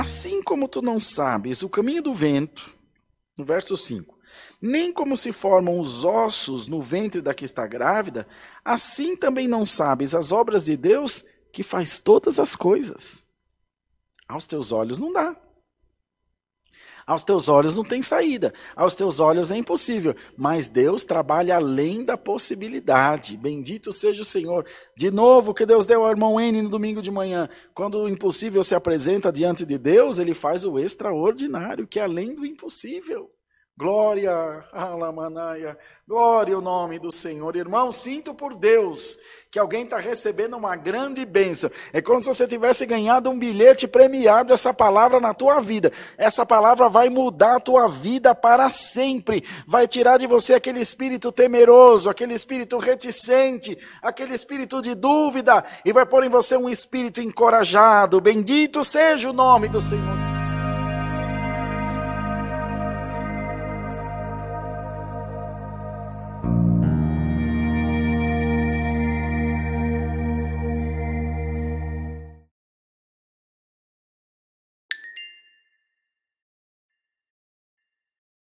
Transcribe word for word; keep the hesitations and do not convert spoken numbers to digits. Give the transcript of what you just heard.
Assim como tu não sabes o caminho do vento, no verso cinco, nem como se formam os ossos no ventre da que está grávida, assim também não sabes as obras de Deus que faz todas as coisas. Aos teus olhos não dá. Aos teus olhos não tem saída. Aos teus olhos é impossível. Mas Deus trabalha além da possibilidade. Bendito seja o Senhor. De novo, que Deus deu ao irmão N no domingo de manhã. Quando o impossível se apresenta diante de Deus, ele faz o extraordinário, que é além do impossível. Glória a Lamanaya, glória ao nome do Senhor. Irmão, sinto por Deus que alguém está recebendo uma grande bênção. É como se você tivesse ganhado um bilhete premiado, essa palavra na tua vida. Essa palavra vai mudar a tua vida para sempre. Vai tirar de você aquele espírito temeroso, aquele espírito reticente, aquele espírito de dúvida. E vai pôr em você um espírito encorajado. Bendito seja o nome do Senhor.